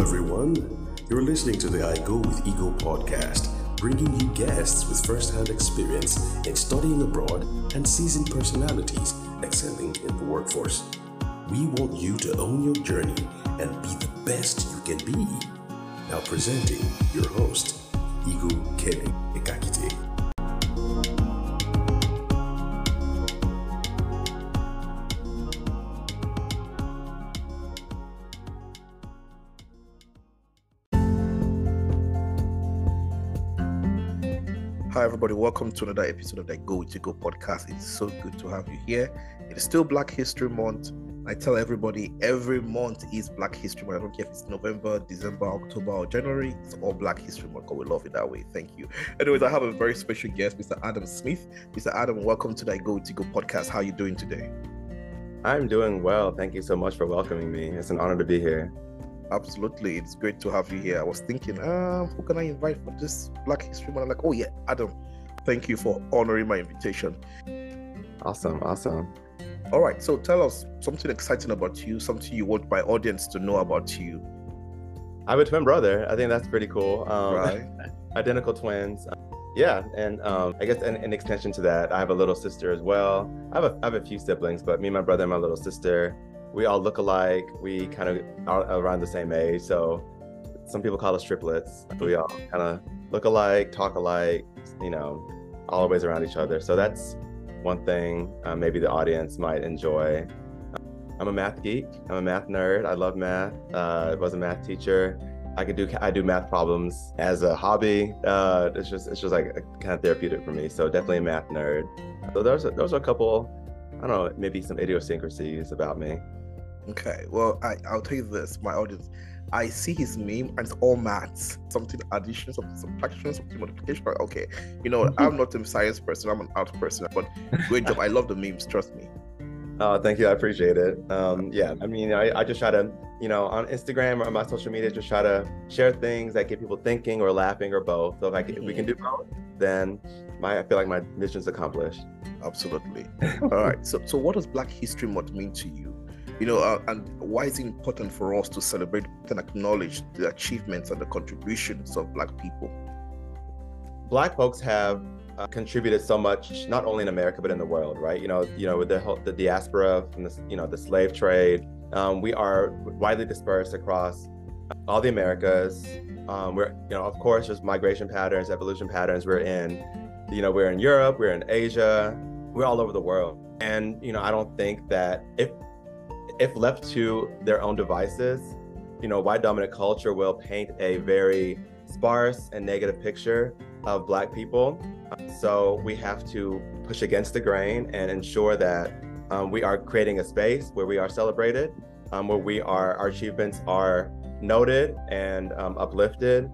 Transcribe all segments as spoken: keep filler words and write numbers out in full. Hello, everyone. You're listening to the I Go with Ego podcast, bringing you guests with first-hand experience in studying abroad and seasoned personalities excelling in the workforce. We want you to own your journey and be the best you can be. Now presenting your host, Ego Kene Ekakite. Hi everybody, welcome to another episode of the Go With Ego podcast. It's so good to have you here. It is still Black History Month. I tell everybody every month is Black History Month. I don't care if it's November, December, October, or January. It's all Black History Month. God, we love it that way. Thank you. Anyways, I have a very special guest, Mister Adam Smith. Mister Adam, welcome to the Go With Ego podcast. How are you doing today? I'm doing well. Thank you so much for welcoming me. It's an honor to be here. Absolutely, it's great to have you here. I was thinking, uh, who can I invite for this Black History Month? I'm like, oh yeah, Adam, thank you for honoring my invitation. Awesome, awesome. All right, so tell us something exciting about you, something you want my audience to know about you. I'm a twin brother. I think that's pretty cool. Um, right. Identical twins. Yeah, and um, I guess an, an extension to that, I have a little sister as well. I have a, I have a few siblings, but me, my brother, and my little sister, we all look alike. We kind of are around the same age. So some people call us triplets. We all kind of look alike, talk alike, you know, always around each other. So that's one thing uh, maybe the audience might enjoy. I'm a math geek. I'm a math nerd. I love math. Uh, I was a math teacher. I could do I do math problems as a hobby. Uh, it's just it's just like a, kind of therapeutic for me. So definitely a math nerd. So those are, those are a couple, I don't know, maybe some idiosyncrasies about me. Okay, well, I, I'll tell you this, my audience. I see his name and it's all maths. Something addition, something subtraction, something multiplication. Okay, you know, I'm not a science person, I'm an art person, but great job. I love the memes, trust me. Oh, thank you, I appreciate it. Um, yeah, I mean, I, I just try to, you know, on Instagram or on my social media, just try to share things that get people thinking or laughing or both. So if, I can, if we can do both, then my I feel like my mission's accomplished. Absolutely. All right, so, so what does Black History Month mean to you? You know, uh, and why is it important for us to celebrate and acknowledge the achievements and the contributions of Black people? Black folks have uh, contributed so much, not only in America, but in the world, right? You know, you know, with the whole, the diaspora and the, you know, the slave trade, um, we are widely dispersed across all the Americas. Um, we're, you know, of course, just migration patterns, evolution patterns. We're in, you know, we're in Europe, we're in Asia, we're all over the world. And, you know, I don't think that if, If left to their own devices, you know, white dominant culture will paint a very sparse and negative picture of Black people. So we have to push against the grain and ensure that um, we are creating a space where we are celebrated, um, where we are, our achievements are noted and um, uplifted.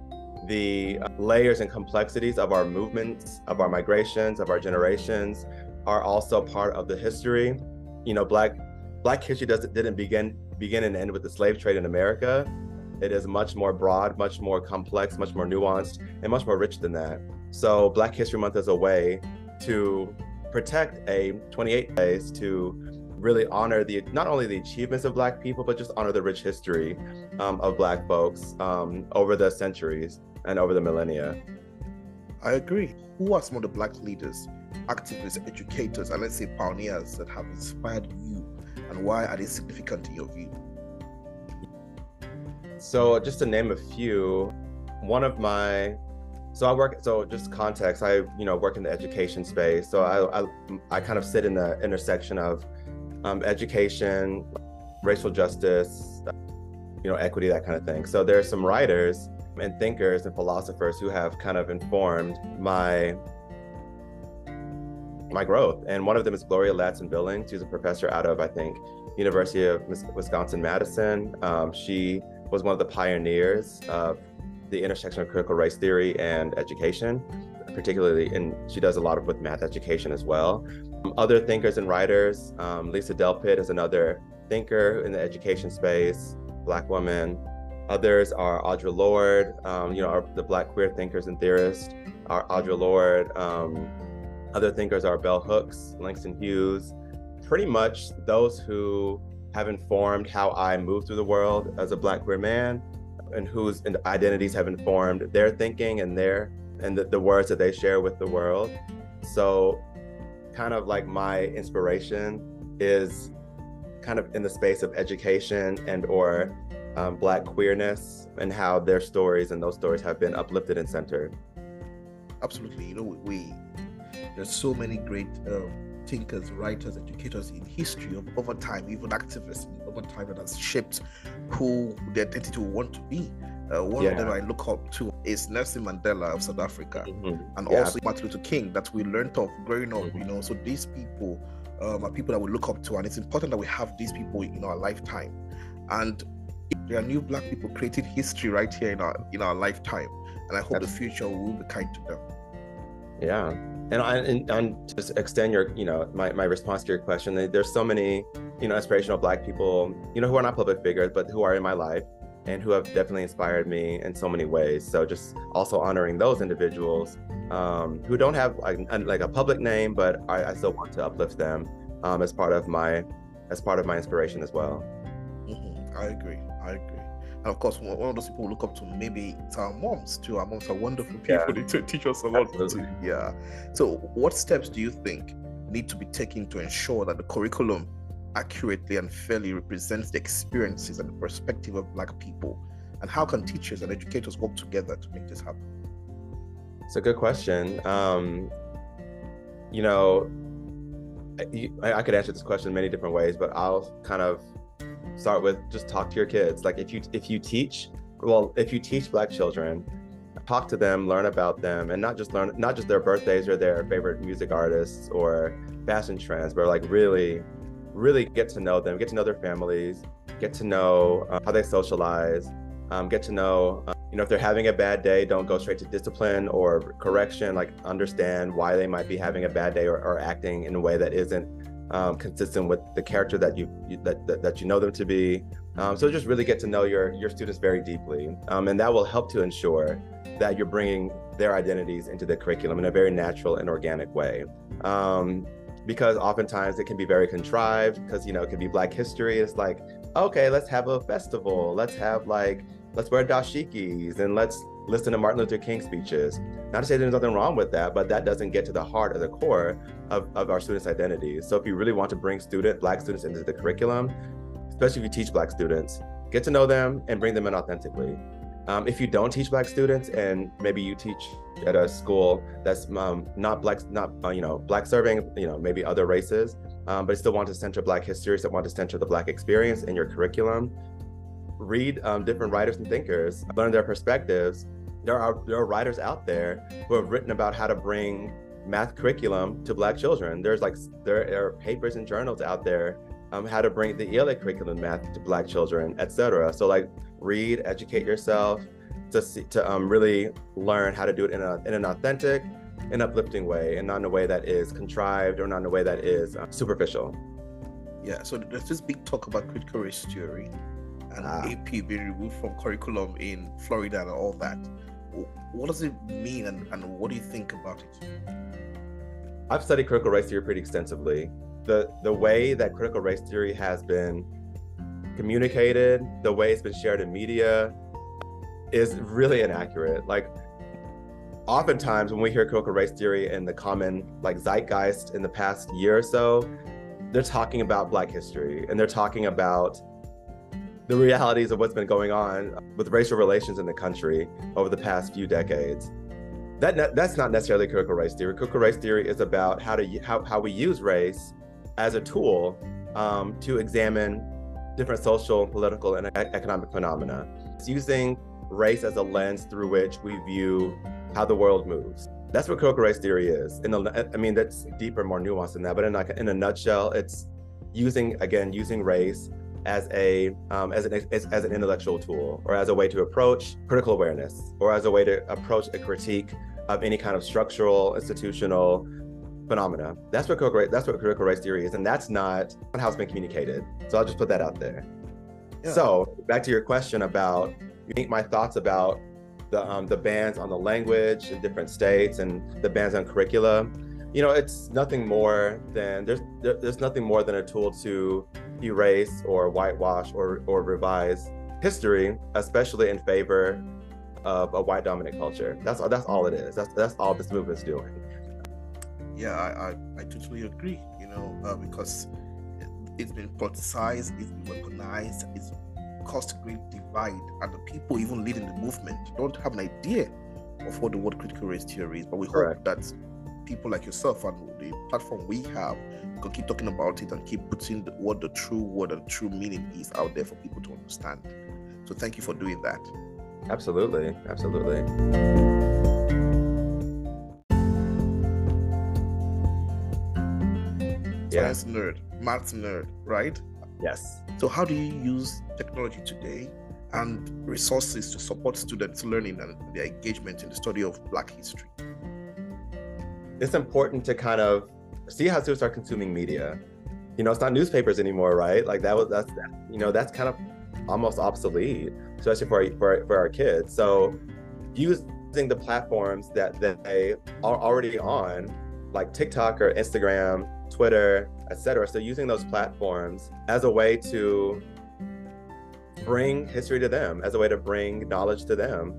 The layers and complexities of our movements, of our migrations, of our generations are also part of the history. You know, Black Black history doesn't didn't begin begin and end with the slave trade in America. It is much more broad, much more complex, much more nuanced, and much more rich than that. So Black History Month is a way to protect a twenty-eight days to really honor the not only the achievements of Black people, but just honor the rich history um, of Black folks um, over the centuries and over the millennia. I agree. Who are some of the Black leaders, activists, educators, and let's say pioneers that have inspired you? And why are they significant in your view? So just to name a few, one of my, so I work, so just context, I, you know, work in the education space. So I, I, I kind of sit in the intersection of um, education, racial justice, you know, equity, that kind of thing. So there are some writers and thinkers and philosophers who have kind of informed my my growth. And one of them is Gloria Ladson-Billings. She's a professor out of, I think, University of Wisconsin-Madison. Um, she was one of the pioneers of the intersection of critical race theory and education, particularly, and she does a lot of with math education as well. Um, other thinkers and writers, um, Lisa Delpit is another thinker in the education space, Black woman. Others are Audre Lorde, um, you know, are the Black queer thinkers and theorists, are Audre Lorde, um, Other thinkers are Bell Hooks, Langston Hughes, pretty much those who have informed how I move through the world as a Black queer man and whose identities have informed their thinking and their and the, the words that they share with the world. So kind of like my inspiration is kind of in the space of education and or um, Black queerness and how their stories and those stories have been uplifted and centered. Absolutely. You know, we, we there's so many great um, thinkers, writers, educators in history of over time, even activists over time that has shaped who the identity we want to be. Uh, one yeah. of them I look up to is Nelson Mandela of South Africa, mm-hmm. and yeah. also Martin Luther King that we learned of growing up, mm-hmm. you know. So these people um, are people that we look up to, and it's important that we have these people in our lifetime. And there are new Black people creating history right here in our in our lifetime, and I hope That's... the future will be kind to them. Yeah, and I and, and just extend your you know my, my response to your question. There's so many you know inspirational Black people you know who are not public figures but who are in my life, and who have definitely inspired me in so many ways. So just also honoring those individuals um, who don't have like, like a public name, but I, I still want to uplift them um, as part of my as part of my inspiration as well. Mm-hmm. I agree. I agree. And of course, one of those people we look up to maybe it's our moms too. Our moms are wonderful people. Yeah. They t- teach us a lot. Absolutely. Yeah. So what steps do you think need to be taken to ensure that the curriculum accurately and fairly represents the experiences and the perspective of Black people, and how can teachers and educators work together to make this happen? It's a good question. Um, you know, I, I could answer this question many different ways, but I'll kind of start with just talk to your kids. Like if you if you teach, well, if you teach Black children, talk to them, learn about them, and not just learn not just their birthdays or their favorite music artists or fashion trends, but like really. really get to know them, get to know their families, get to know uh, how they socialize, um, get to know, uh, you know, if they're having a bad day, don't go straight to discipline or correction, like understand why they might be having a bad day or, or acting in a way that isn't um, consistent with the character that you, you that, that that you know them to be. Um, so just really get to know your, your students very deeply. Um, and that will help to ensure that you're bringing their identities into the curriculum in a very natural and organic way. Um, because oftentimes it can be very contrived because, you know, it can be Black history. It's like, okay, let's have a festival. Let's have like, let's wear dashikis and let's listen to Martin Luther King speeches. Not to say there's nothing wrong with that, but that doesn't get to the heart or the core of, of our students' identities. So if you really want to bring student, Black students into the curriculum, especially if you teach Black students, get to know them and bring them in authentically. Um, if you don't teach Black students, and maybe you teach at a school that's um, not Black, not uh, you know Black serving, you know maybe other races, um, but still want to center Black history, still want to center the Black experience in your curriculum, read um, different writers and thinkers, learn their perspectives. There are there are writers out there who have written about how to bring math curriculum to Black children. There's like there are papers and journals out there um, how to bring the E L A curriculum math to Black children, et cetera. So like. Read, educate yourself to see, to um, really learn how to do it in, a, in an authentic and uplifting way, and not in a way that is contrived or not in a way that is uh, superficial. Yeah, so there's this big talk about critical race theory and ah. A P being removed from curriculum in Florida and all that. What does it mean and, and what do you think about it? I've studied critical race theory pretty extensively. The, the way that critical race theory has been communicated, the way it's been shared in media is really inaccurate. Like oftentimes when we hear critical race theory in the common like zeitgeist in the past year or so, they're talking about Black history and they're talking about the realities of what's been going on with racial relations in the country over the past few decades. That ne- that's not necessarily critical race theory. Critical race theory is about how to how, how we use race as a tool um, to examine different social, political, and economic phenomena. It's using race as a lens through which we view how the world moves. That's what critical race theory is. In a, I mean, that's deeper, more nuanced than that, but in, like, in a nutshell, it's using, again, using race as a um, as an as, as an intellectual tool, or as a way to approach critical awareness, or as a way to approach a critique of any kind of structural, institutional, phenomena. That's what critical race, that's what critical race theory is, and that's not how it's been communicated. So I'll just put that out there. Yeah. So back to your question about you think my thoughts about the um, the bans on the language in different states and the bans on curricula. You know, it's nothing more than there's there, there's nothing more than a tool to erase or whitewash or or revise history, especially in favor of a white dominant culture. That's all, that's all it is. That's that's all this movement's doing. Yeah, I, I, I totally agree, you know, uh, because it's been politicized, it's been weaponized, it's caused a great divide, and the people even leading the movement don't have an idea of what the word critical race theory is, but we Correct. Hope that people like yourself and the platform we have can keep talking about it and keep putting the, what the true word and true meaning is out there for people to understand. So thank you for doing that. Absolutely, absolutely. Science yeah. nerd, maths nerd, right? Yes. So how do you use technology today and resources to support students' learning and their engagement in the study of Black history? It's important to kind of see how students are consuming media. You know, it's not newspapers anymore, right? Like that was, that's, you know, that's kind of almost obsolete, especially for, for, for our kids. So using the platforms that, that they are already on, like TikTok or Instagram, Twitter, et cetera. So using those platforms as a way to bring history to them, as a way to bring knowledge to them.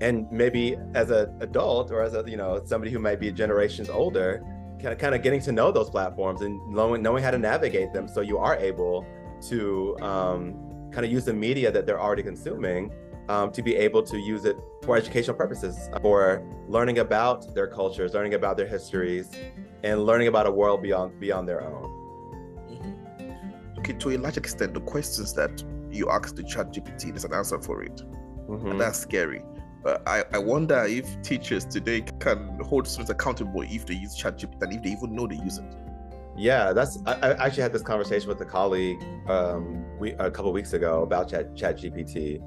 And maybe as an adult or as a, you know, somebody who might be generations older, kind of, kind of getting to know those platforms and knowing, knowing how to navigate them. So you are able to um, kind of use the media that they're already consuming um, to be able to use it for educational purposes, for learning about their cultures, learning about their histories, and learning about a world beyond beyond their own. Mm-hmm. Okay, to a large extent, the questions that you ask the ChatGPT, there's an answer for it. Mm-hmm. And that's scary. Uh, I, I wonder if teachers today can hold students accountable if they use ChatGPT and if they even know they use it. Yeah, that's. I, I actually had this conversation with a colleague um, we, a couple of weeks ago about Chat ChatGPT.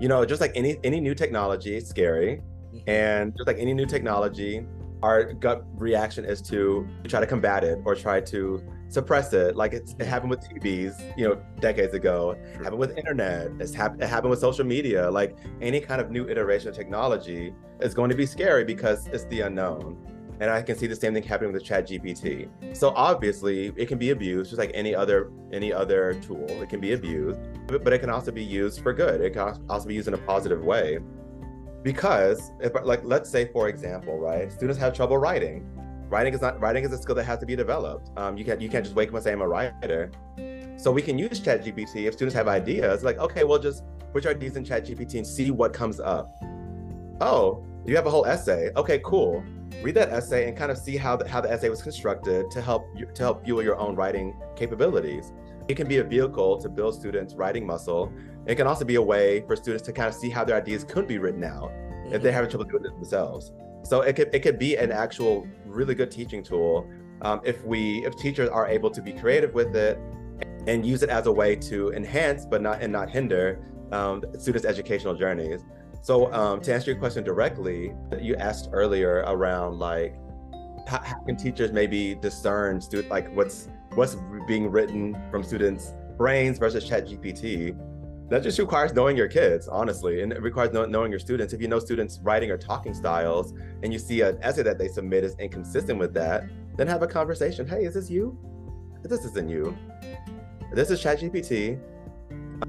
You know, just like any any new technology, it's scary, mm-hmm. and just like any new technology, our gut reaction is to try to combat it or try to suppress it. Like it's, it happened with T Vs, you know, decades ago. It happened with internet. It's hap- it happened with social media. Like any kind of new iteration of technology is going to be scary because it's the unknown. And I can see the same thing happening with ChatGPT. So obviously it can be abused just like any other any other tool. It can be abused, but it can also be used for good. It can also be used in a positive way. Because if, like, let's say, for example, right, students have trouble writing. Writing is not writing is a skill that has to be developed. Um, you can't you can't just wake up and say I'm a writer. So we can use ChatGPT if students have ideas. Like, okay, well, just put your ideas in ChatGPT and see what comes up. Oh, you have a whole essay. Okay, cool. Read that essay and kind of see how the, how the essay was constructed to help you, to help fuel your own writing capabilities. It can be a vehicle to build students' writing muscle. It can also be a way for students to kind of see how their ideas could be written out if they're having trouble doing it themselves. So it could it could be an actual really good teaching tool um, if we if teachers are able to be creative with it and use it as a way to enhance but not and not hinder um, students' educational journeys. So um, to answer your question directly that you asked earlier around like how, how can teachers maybe discern student like what's what's being written from students' brains versus ChatGPT. That just requires knowing your kids, honestly, and it requires knowing your students. If you know students' writing or talking styles and you see an essay that they submit is inconsistent with that, then have a conversation. Hey, is this you? This isn't you. This is ChatGPT.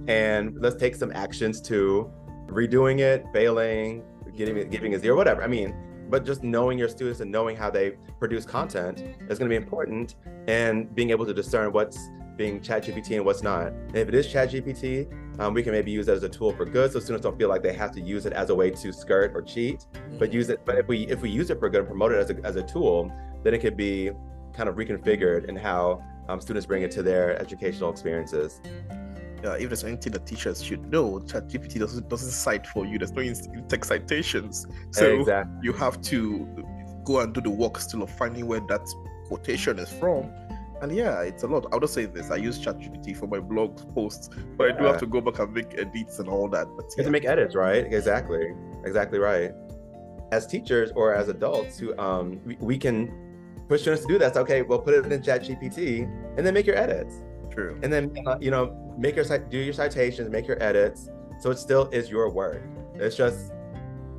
And let's take some actions to redoing it, failing, getting it, giving it zero, whatever. I mean, but just knowing your students and knowing how they produce content is going to be important, and being able to discern what's being ChatGPT and what's not. And if it is ChatGPT, um, we can maybe use it as a tool for good, so students don't feel like they have to use it as a way to skirt or cheat, but use it. But if we if we use it for good and promote it as a as a tool, then it could be kind of reconfigured in how um, students bring it to their educational experiences. Yeah, if there's anything that teachers should know, ChatGPT doesn't doesn't cite for you. There's no in-text citations, so exactly. You have to go and do the work still of finding where that quotation is from. And yeah, it's a lot. I'll just say this. I use ChatGPT for my blog posts, but yeah. I do have to go back and make edits and all that. But yeah. You have to make edits, right? Exactly. Exactly right. As teachers or as adults, who um, we, we can push students to do that. So, okay, well, put it in ChatGPT and then make your edits. True. And then, you know, make your do your citations, make your edits. So it still is your work. It's just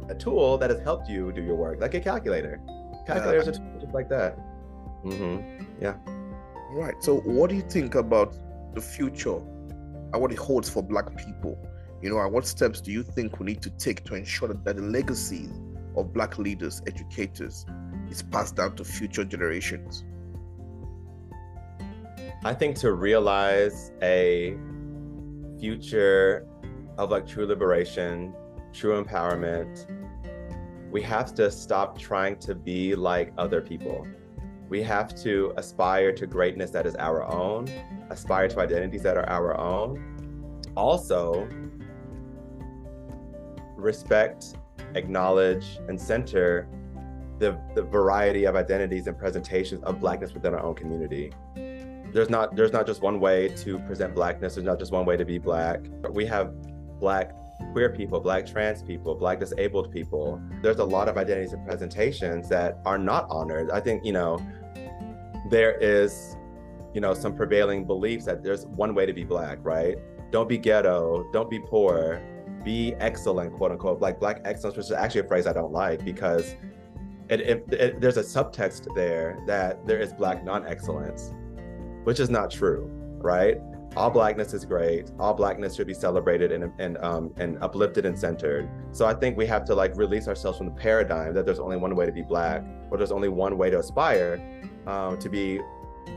a tool that has helped you do your work, like a calculator. Calculators uh, are tools just like that. Mm-hmm. Yeah. Right. So what do you think about the future and what it holds for Black people You know, and what steps do you think we need to take to ensure that, that the legacies of Black leaders, educators, is passed down to future generations? I think to realize a future of like true liberation, true empowerment, we have to stop trying to be like other people. We have to aspire to greatness that is our own, aspire to identities that are our own. Also, respect, acknowledge, and center the, the variety of identities and presentations of Blackness within our own community. There's not, there's not just one way to present Blackness, there's not just one way to be Black. We have Black queer people, Black trans people, Black disabled people. There's a lot of identities and presentations that are not honored. I think, you know, there is, you know, some prevailing beliefs that there's one way to be Black, right? Don't be ghetto, don't be poor, be excellent, quote unquote, like Black excellence, which is actually a phrase I don't like because it, it, it, there's a subtext there that there is Black non-excellence, which is not true, right? All Blackness is great. All Blackness should be celebrated and and um, and uplifted and centered. So I think we have to like release ourselves from the paradigm that there's only one way to be Black, or there's only one way to aspire um, to be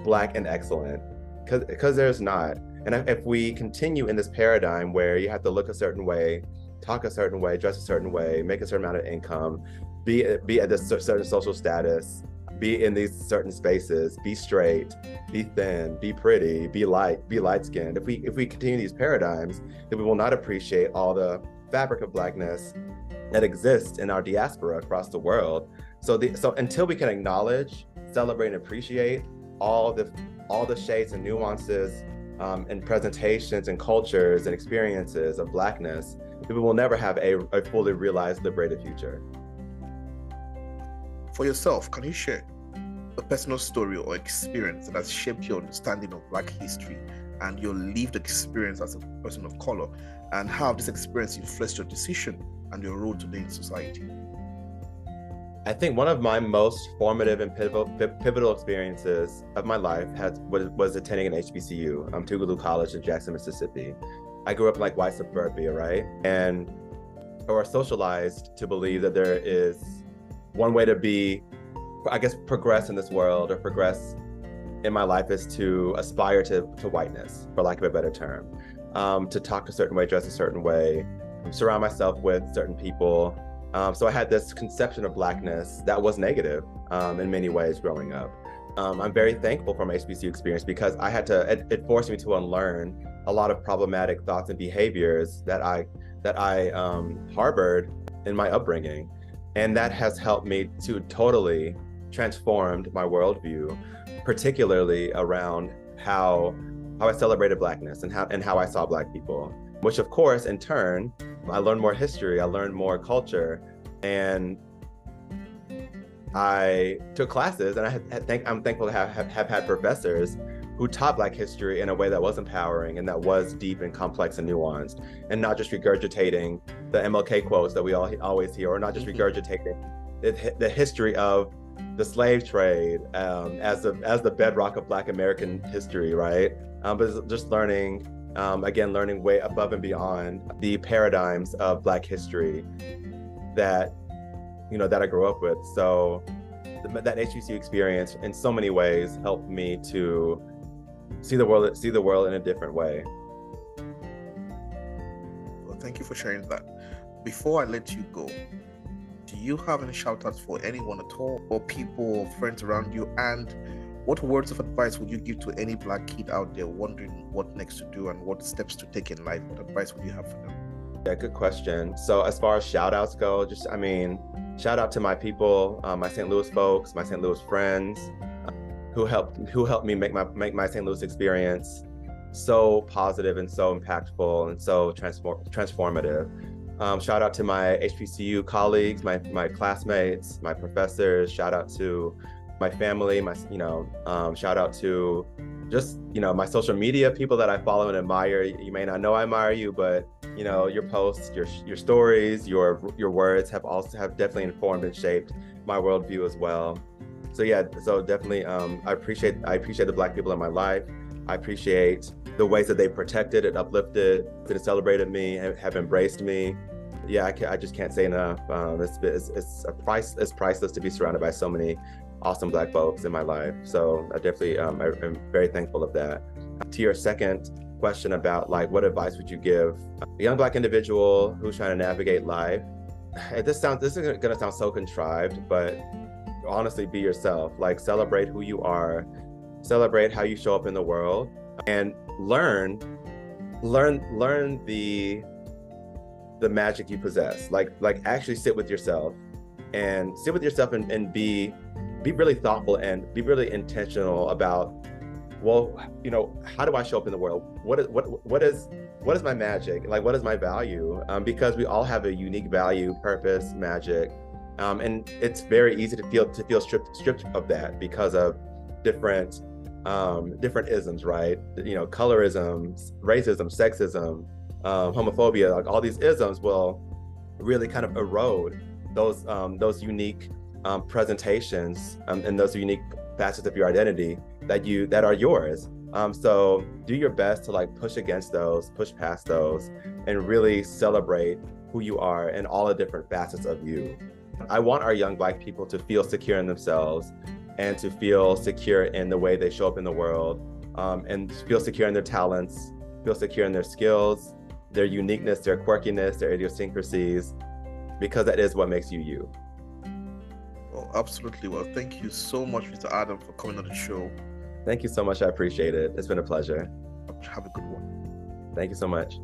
Black and excellent, because because there's not. And if we continue in this paradigm where you have to look a certain way, talk a certain way, dress a certain way, make a certain amount of income, be be at this certain social status, be in these certain spaces, be straight, be thin, be pretty, be light, be light-skinned. If we if we continue these paradigms, then we will not appreciate all the fabric of Blackness that exists in our diaspora across the world. So the so until we can acknowledge, celebrate, and appreciate all the all the shades and nuances um, and presentations and cultures and experiences of Blackness, then we will never have a, a fully realized, liberated future. For yourself, can you share a personal story or experience that has shaped your understanding of Black history and your lived experience as a person of color, and how this experience influenced your decision and your role today in society? I think one of my most formative and pivotal, pivotal experiences of my life had, was, was attending an H B C U, um, Tougaloo College in Jackson, Mississippi. I grew up in like white suburbia, right? And or socialized to believe that there is one way to be, I guess, progress in this world or progress in my life is to aspire to, to whiteness, for lack of a better term, um, to talk a certain way, dress a certain way, surround myself with certain people. Um, so I had this conception of Blackness that was negative um, in many ways growing up. Um, I'm very thankful for my H B C U experience because I had to, it, it forced me to unlearn a lot of problematic thoughts and behaviors that I, that I um, harbored in my upbringing. And that has helped me to totally transformed my worldview, particularly around how how I celebrated Blackness and how and how I saw Black people, which of course, in turn, I learned more history, I learned more culture, and I took classes. And I think I'm thankful to have, have, have had professors who taught Black history in a way that was empowering and that was deep and complex and nuanced, and not just regurgitating the M L K quotes that we all always hear, or not just regurgitating the, the history of the slave trade um, as the as the bedrock of Black American history, right? Um, but just learning, um, again, learning way above and beyond the paradigms of Black history that you know that I grew up with. So the, that H B C U experience, in so many ways, helped me to see the world, see the world in a different way. Well, thank you for sharing that. Before I let you go, do you have any shout outs for anyone at all, or people or friends around you? And what words of advice would you give to any Black kid out there wondering what next to do and what steps to take in life? What advice would you have for them? Yeah, good question. So as far as shout outs go, just, I mean, shout out to my people, uh, my Saint Louis folks, my Saint Louis friends, who helped who helped me make my make my Saint Louis experience so positive and so impactful and so transform, transformative. Um, shout out to my H B C U colleagues, my my classmates, my professors. Shout out to my family. My you know um, shout out to just you know my social media people that I follow and admire. You may not know I admire you, but you know your posts, your your stories, your your words have also have definitely informed and shaped my worldview as well. So yeah, so definitely, um, I appreciate I appreciate the Black people in my life. I appreciate the ways that they protected and uplifted and celebrated me and have embraced me. Yeah, I, can, I just can't say enough. Um, it's, it's, it's, a price, it's priceless to be surrounded by so many awesome Black folks in my life. So I definitely, um, I, I'm very thankful of that. To your second question about like, what advice would you give a young Black individual who's trying to navigate life? And this sounds, this is gonna sound so contrived, but honestly, be yourself. Like, celebrate who you are, celebrate how you show up in the world, and learn, learn, learn the, the magic you possess. Like, like actually sit with yourself and sit with yourself and, and be, be really thoughtful and be really intentional about, well, you know, how do I show up in the world? What is, what, what is, what is my magic? Like, what is my value? Um, because we all have a unique value, purpose, magic. Um, and it's very easy to feel, to feel stripped, stripped of that because of different, um, different isms, right? You know, colorism, racism, sexism, um, homophobia, like all these isms will really kind of erode those, um, those unique um, presentations um, and those unique facets of your identity that you that are yours. Um, so do your best to like push against those, push past those, and really celebrate who you are and all the different facets of you. I want our young Black people to feel secure in themselves and to feel secure in the way they show up in the world, um, and feel secure in their talents, feel secure in their skills, their uniqueness, their quirkiness, their idiosyncrasies, because that is what makes you you. Oh, absolutely. Well, thank you so much, Mister Adam, for coming on the show. Thank you so much. I appreciate it. It's been a pleasure. Have a good one. Thank you so much.